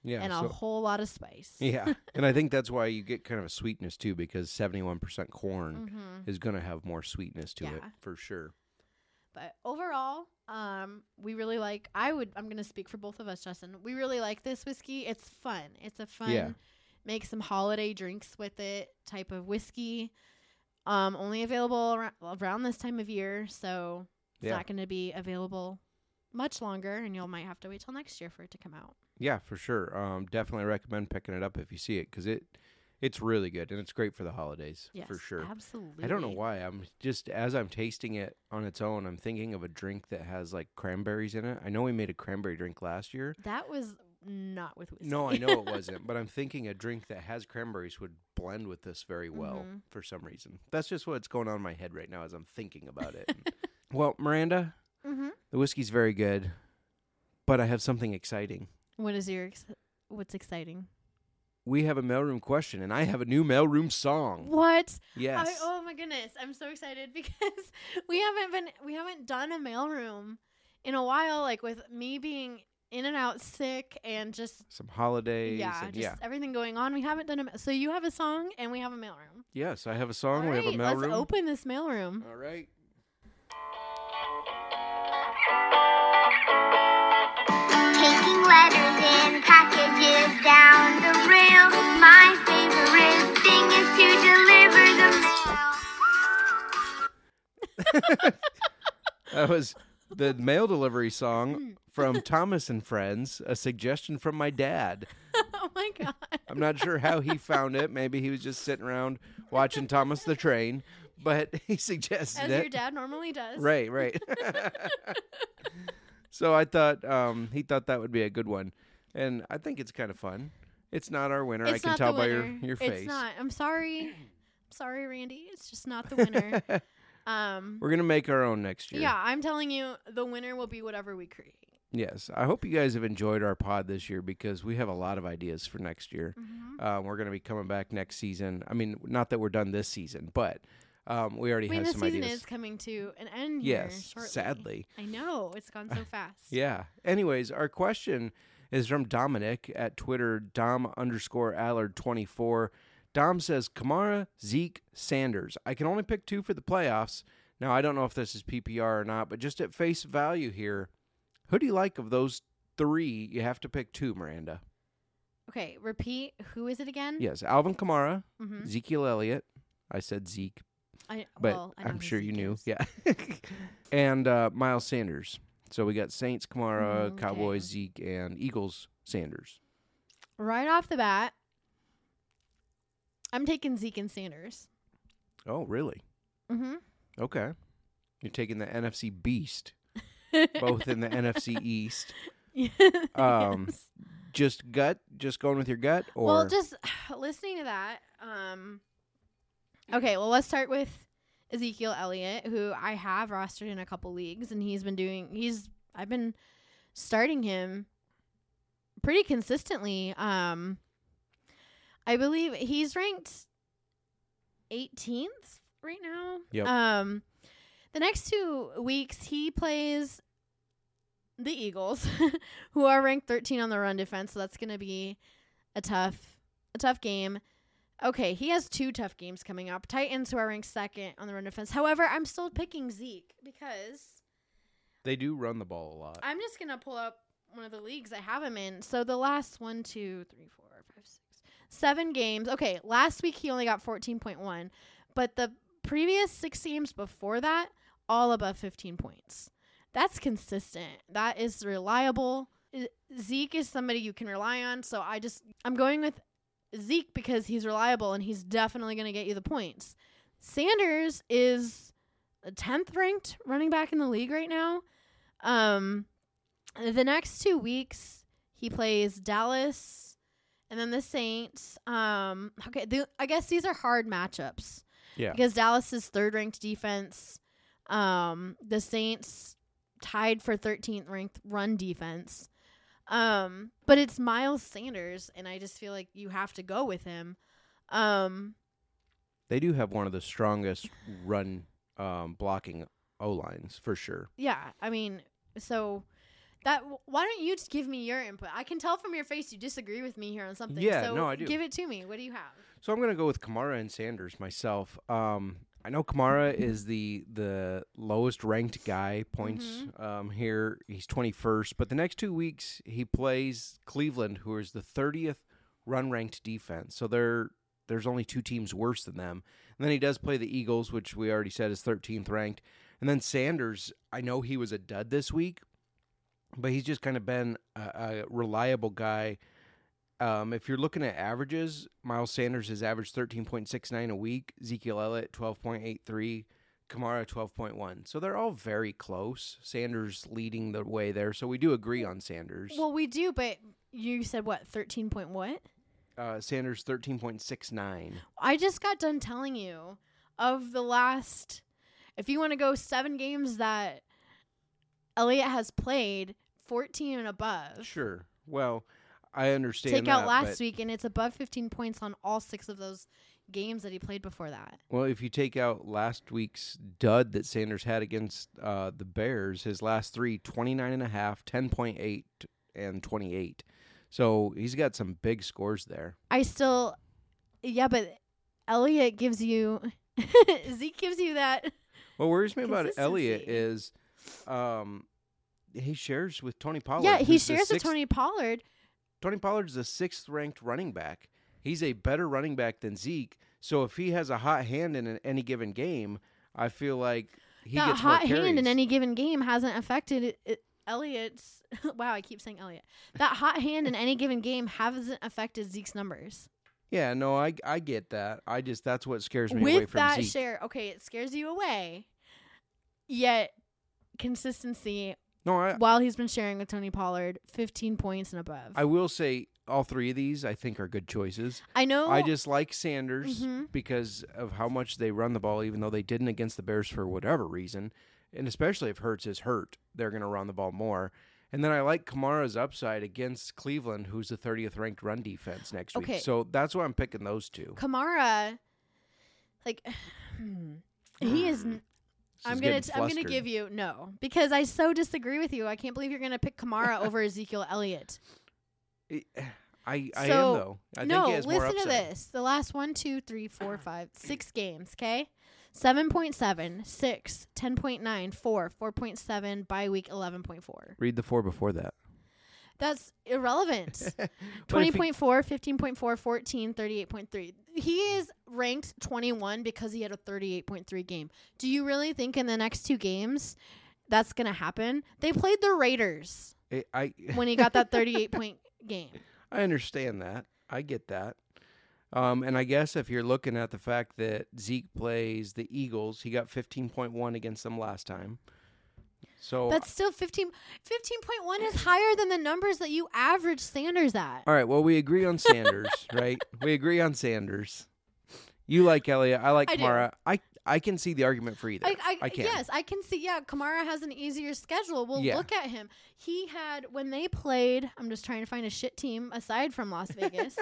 yeah, and so, a whole lot of spice. Yeah, and I think that's why you get kind of a sweetness, too, because seventy-one percent corn mm-hmm. is going to have more sweetness to yeah. it, for sure. But overall, um, we really like, I would, I'm going to speak for both of us, Justin. We really like this whiskey. It's fun. It's a fun, yeah. make some holiday drinks with it type of whiskey. Um, only available ar- around this time of year. So it's yeah. not going to be available much longer, and you'll might have to wait till next year for it to come out. Yeah, for sure. Um, definitely recommend picking it up if you see it, because it, it's really good, and it's great for the holidays, yes, for sure. Absolutely. I don't know why. I'm just, as I'm tasting it on its own, I'm thinking of a drink that has, like, cranberries in it. I know we made a cranberry drink last year. That was not with whiskey. No, I know it wasn't, but I'm thinking a drink that has cranberries would blend with this very well mm-hmm. for some reason. That's just what's going on in my head right now as I'm thinking about it. Well, Miranda, mm-hmm. the whiskey's very good, but I have something exciting. What is your ex- what's exciting? We have a mailroom question, and I have a new mailroom song. What? Yes. I, oh my goodness! I'm so excited because we haven't been we haven't done a mailroom in a while. Like, with me being in and out sick, and just some holidays, yeah, and just yeah. everything going on. We haven't done a ma- so you have a song, and we have a mailroom. Yes, I have a song. All right, we have a mailroom. Let's open this mailroom. All right. Taking letters in packages down the rail. My favorite thing is to deliver the mail. That was the mail delivery song from Thomas and Friends, a suggestion from my dad. Oh, my God. I'm not sure how he found it. Maybe he was just sitting around watching Thomas the Train, but he suggested it. As your dad normally does. Right, right. So I thought um, he thought that would be a good one, and I think it's kind of fun. It's not our winner. It's I can tell by your, your face. It's not. I'm sorry. I'm sorry, Randy. It's just not the winner. um, We're going to make our own next year. Yeah, I'm telling you, the winner will be whatever we create. Yes. I hope you guys have enjoyed our pod this year, because we have a lot of ideas for next year. Mm-hmm. Um, we're going to be coming back next season. I mean, not that we're done this season, but... Um, we already I mean, have some ideas. The season is coming to an end here yes, shortly. Sadly. I know. It's gone so fast. Yeah. Anyways, our question is from Dominic at Twitter, Dom underscore Allard twenty-four. Dom says, Kamara, Zeke, Sanders. I can only pick two for the playoffs. Now, I don't know if this is P P R or not, but just at face value here, who do you like of those three? You have to pick two, Miranda. Okay. Repeat. Who is it again? Yes. Alvin Kamara, mm-hmm. Ezekiel Elliott. I said Zeke. I, but well, I I'm sure you knew. Yeah. and uh, Miles Sanders. So we got Saints, Kamara, okay. Cowboys, Zeke, and Eagles, Sanders. Right off the bat, I'm taking Zeke and Sanders. Oh, really? Mm-hmm. Okay. You're taking the N F C Beast, both in the N F C East. Yeah, um, yes. Just gut? Just going with your gut? Or well, just listening to that... Um, Okay, well, let's start with Ezekiel Elliott, who I have rostered in a couple leagues, and he's been doing, he's, I've been starting him pretty consistently. Um, I believe he's ranked eighteenth right now. Yep. Um, the next two weeks, he plays the Eagles, who are ranked thirteen on the run defense, so that's going to be a tough, a tough game. Okay, he has two tough games coming up. Titans, who are ranked second on the run defense. However, I'm still picking Zeke because... They do run the ball a lot. I'm just going to pull up one of the leagues I have him in. So the last one, two, three, four, five, six, seven games. Okay, last week he only got fourteen point one. But the previous six games before that, all above fifteen points. That's consistent. That is reliable. Zeke is somebody you can rely on. So I just... I'm going with... Zeke because he's reliable and he's definitely going to get you the points. Sanders is a tenth ranked running back in the league right now. Um, the next two weeks he plays Dallas and then the Saints. Um, okay, th- I guess these are hard matchups. Yeah, because Dallas is third ranked defense. Um, the Saints tied for thirteenth ranked run defense. Um, but it's Miles Sanders, and I just feel like you have to go with him. Um, they do have one of the strongest run um, blocking O-lines, for sure. Yeah, I mean, so That why don't you just give me your input? I can tell from your face you disagree with me here on something. Yeah, so no, I do. Give it to me. What do you have? So I'm gonna go with Kamara and Sanders myself. Um, I know Kamara is the the lowest ranked guy points mm-hmm. um, here. He's twenty-first, but the next two weeks he plays Cleveland, who is the thirtieth run ranked defense. So they're there's only two teams worse than them. And then he does play the Eagles, which we already said is thirteenth ranked. And then Sanders, I know he was a dud this week, but he's just kind of been a, a reliable guy. Um, if you're looking at averages, Miles Sanders has averaged thirteen point six nine a week, Ezekiel Elliott twelve point eight three, Kamara twelve point one. So they're all very close. Sanders leading the way there. So we do agree on Sanders. Well, we do, but you said what, thirteen point what? Uh, Sanders thirteen point six nine. I just got done telling you of the last, if you want to go seven games that Elliott has played, fourteen and above. Sure. Well, I understand. Take that, out last week, and it's above fifteen points on all six of those games that he played before that. Well, if you take out last week's dud that Sanders had against uh, the Bears, his last three, twenty-nine point five, ten point eight, and twenty-eight. So he's got some big scores there. I still, yeah, but Elliott gives you, Zeke gives you that. What worries me about Elliott is um, he shares with Tony Pollard. Yeah, he shares with Tony Pollard. Tony Pollard's the sixth-ranked running back. He's a better running back than Zeke. So if he has a hot hand in an, any given game, I feel like he that gets more carries. That hot hand in any given game hasn't affected it, it, Elliott's. Wow, I keep saying Elliott. That hot hand in any given game hasn't affected Zeke's numbers. Yeah, no, I I get that. I just that's what scares me With away from that Zeke. Share, okay, it scares you away. Yet consistency. No, I, while he's been sharing with Tony Pollard, fifteen points and above. I will say all three of these I think are good choices. I know. I just like Sanders mm-hmm. because of how much they run the ball, even though they didn't against the Bears for whatever reason. And especially if Hurts is hurt, they're going to run the ball more. And then I like Kamara's upside against Cleveland, who's the thirtieth ranked run defense next okay. week. So that's why I'm picking those two. Kamara, like, he is... N- I'm gonna t- I'm gonna give you no because I so disagree with you. I can't believe you're gonna pick Kamara over Ezekiel Elliott. It, I I so, am though. I no, think he has listen more upside. To this. The last one, two, three, four, five, six games. Okay, seven point seven, six, ten point nine, four, four point seven. Bye week, eleven point four. Read the four before that. That's irrelevant. twenty point four, fifteen point four, fourteen, thirty-eight point three. He is ranked twenty-one because he had a thirty-eight point three game. Do you really think in the next two games that's going to happen? They played the Raiders I, I when he got that thirty-eight point game. I understand that. I get that. Um, and I guess if you're looking at the fact that Zeke plays the Eagles, he got fifteen point one against them last time. So that's still fifteen. fifteen point one is higher than the numbers that you average Sanders at. All right. Well, we agree on Sanders, right? We agree on Sanders. You like Elliott. I like I Kamara. Do. I I can see the argument for either. I, I, I can. Yes, I can see. Yeah, Kamara has an easier schedule. Well, yeah. Look at him. He had, when they played, I'm just trying to find a shit team aside from Las Vegas,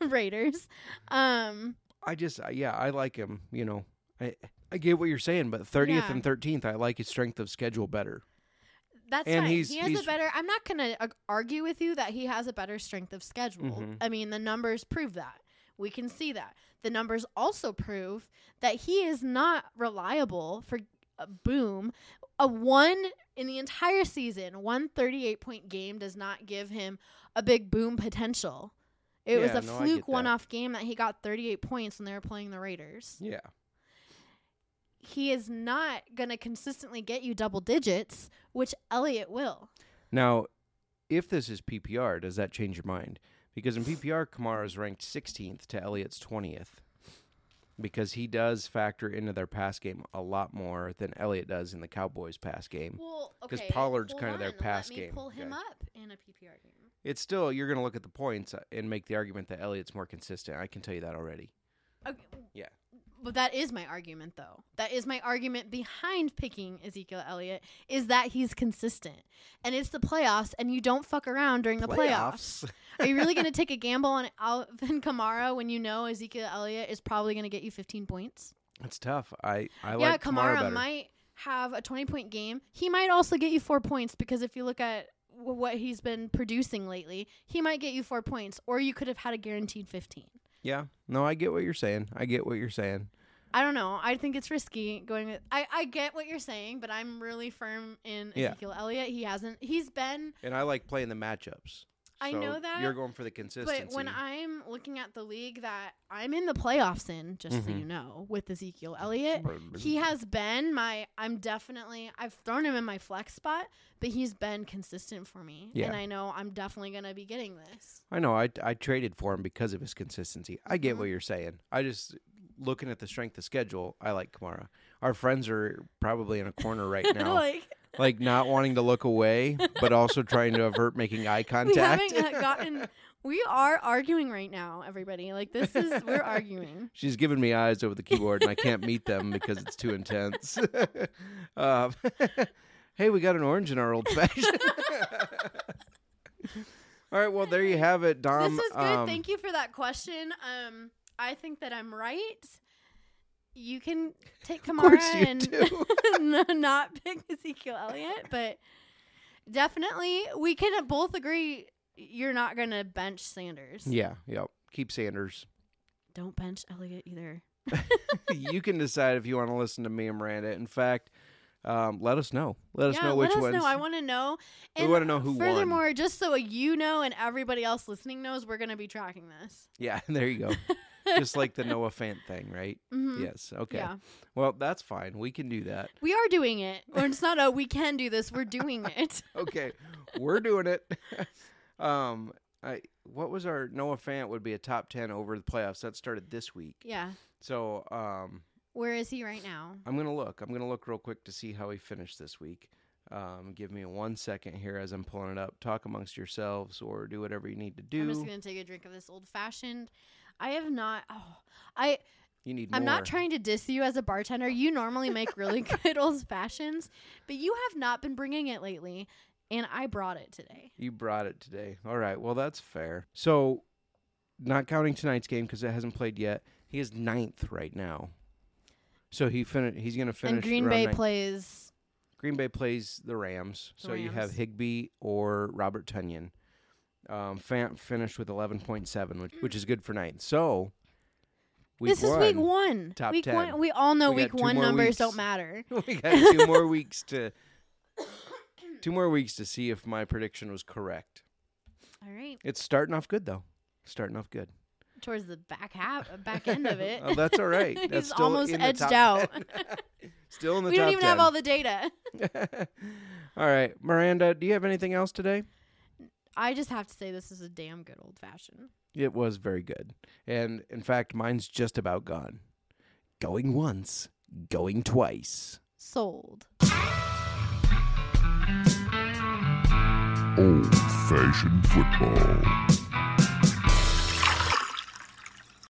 Raiders. Um, I just, yeah, I like him, you know. I, I get what you're saying, but thirtieth yeah. and thirteenth, I like his strength of schedule better. That's and right. He's, he has he's a better... I'm not going to uh, argue with you that he has a better strength of schedule. Mm-hmm. I mean, the numbers prove that. We can see that. The numbers also prove that he is not reliable for uh, boom. A one in the entire season, one thirty-eight-point game does not give him a big boom potential. It yeah, was a no, fluke one-off game that he got thirty-eight points when they were playing the Raiders. Yeah. He is not going to consistently get you double digits, which Elliott will. Now, if this is P P R, does that change your mind? Because in P P R, Kamara is ranked sixteenth to Elliott's twentieth because he does factor into their pass game a lot more than Elliott does in the Cowboys' pass game. Well, okay. Because Pollard's kind of their pass game. Let me pull him up in a P P R game. It's still, you're going to look at the points and make the argument that Elliott's more consistent. I can tell you that already. Okay. Yeah. But that is my argument, though. That is my argument behind picking Ezekiel Elliott, is that he's consistent. And it's the playoffs, and you don't fuck around during the playoffs. playoffs. Are you really going to take a gamble on Alvin Kamara when you know Ezekiel Elliott is probably going to get you fifteen points? That's tough. I, I yeah, like Kamara, Kamara might have a twenty-point game. He might also get you four points because if you look at what he's been producing lately, he might get you four points, or you could have had a guaranteed fifteen. Yeah. No, I get what you're saying. I get what you're saying. I don't know. I think it's risky going with, I, I get what you're saying, but I'm really firm in yeah. Ezekiel Elliott. He hasn't. He's been. And I like playing the matchups. I so know that. You're going for the consistency. But when I'm looking at the league that I'm in the playoffs in, just mm-hmm. so you know, with Ezekiel Elliott, he has been my, I'm definitely, I've thrown him in my flex spot, but he's been consistent for me. Yeah. And I know I'm definitely going to be getting this. I know. I, I traded for him because of his consistency. I get mm-hmm. what you're saying. I just... Looking at the strength of schedule, I like Kamara. Our friends are probably in a corner right now, like, like not wanting to look away, but also trying to avert making eye contact. We haven't gotten. We are arguing right now, everybody. Like this is we're arguing. She's giving me eyes over the keyboard, and I can't meet them because it's too intense. um, hey, we got an orange in our old fashioned. All right, well there you have it, Dom. This is good. Um, Thank you for that question. Um. I think that I'm right. You can take Kamara and not pick Ezekiel Elliott, but definitely we can both agree you're not going to bench Sanders. Yeah, yep. Keep Sanders. Don't bench Elliott either. You can decide if you want to listen to me and Miranda. In fact, um, let us know. Let us yeah, know which ones. Let us know. I want to know. And we want to know who furthermore, won. Furthermore, just so you know and everybody else listening knows, we're going to be tracking this. Yeah, there you go. Just like the Noah Fant thing, right? Mm-hmm. Yes. Okay. Yeah. Well, that's fine. We can do that. We are doing it. Or it's not a we can do this. We're doing it. Okay. We're doing it. um, I what was our Noah Fant would be a top ten over the playoffs. That started this week. Yeah. So um, where is he right now? I'm gonna look. I'm gonna look real quick to see how he finished this week. Um, give me one second here as I'm pulling it up. Talk amongst yourselves or do whatever you need to do. I'm just gonna take a drink of this old fashioned. I have not. Oh, I. You need more. I'm not trying to diss you as a bartender. You normally make really good old fashions, but you have not been bringing it lately, and I brought it today. You brought it today. All right. Well, that's fair. So, not counting tonight's game because it hasn't played yet, he is ninth right now. So he fin- He's going to finish. And Green Bay ninth. plays. Green Bay plays the Rams. The so Rams. You have Higbee or Robert Tonyan. Um, Fant finished with eleven point seven, which, which is good for ninth. So, week this is one, week one. Top week ten. One, we all know we week one numbers weeks. Don't matter. We got two more weeks to two more weeks to see if my prediction was correct. All right. It's starting off good though. Starting off good. Towards the back half, back end of it. Oh, that's all right. That's He's still almost in edged the top out. Still in the we top. We don't even ten. Have all the data. All right, Miranda, do you have anything else today? I just have to say this is a damn good old fashioned. It was very good. And, in fact, mine's just about gone. Going once, going twice. Sold. Old-fashioned football.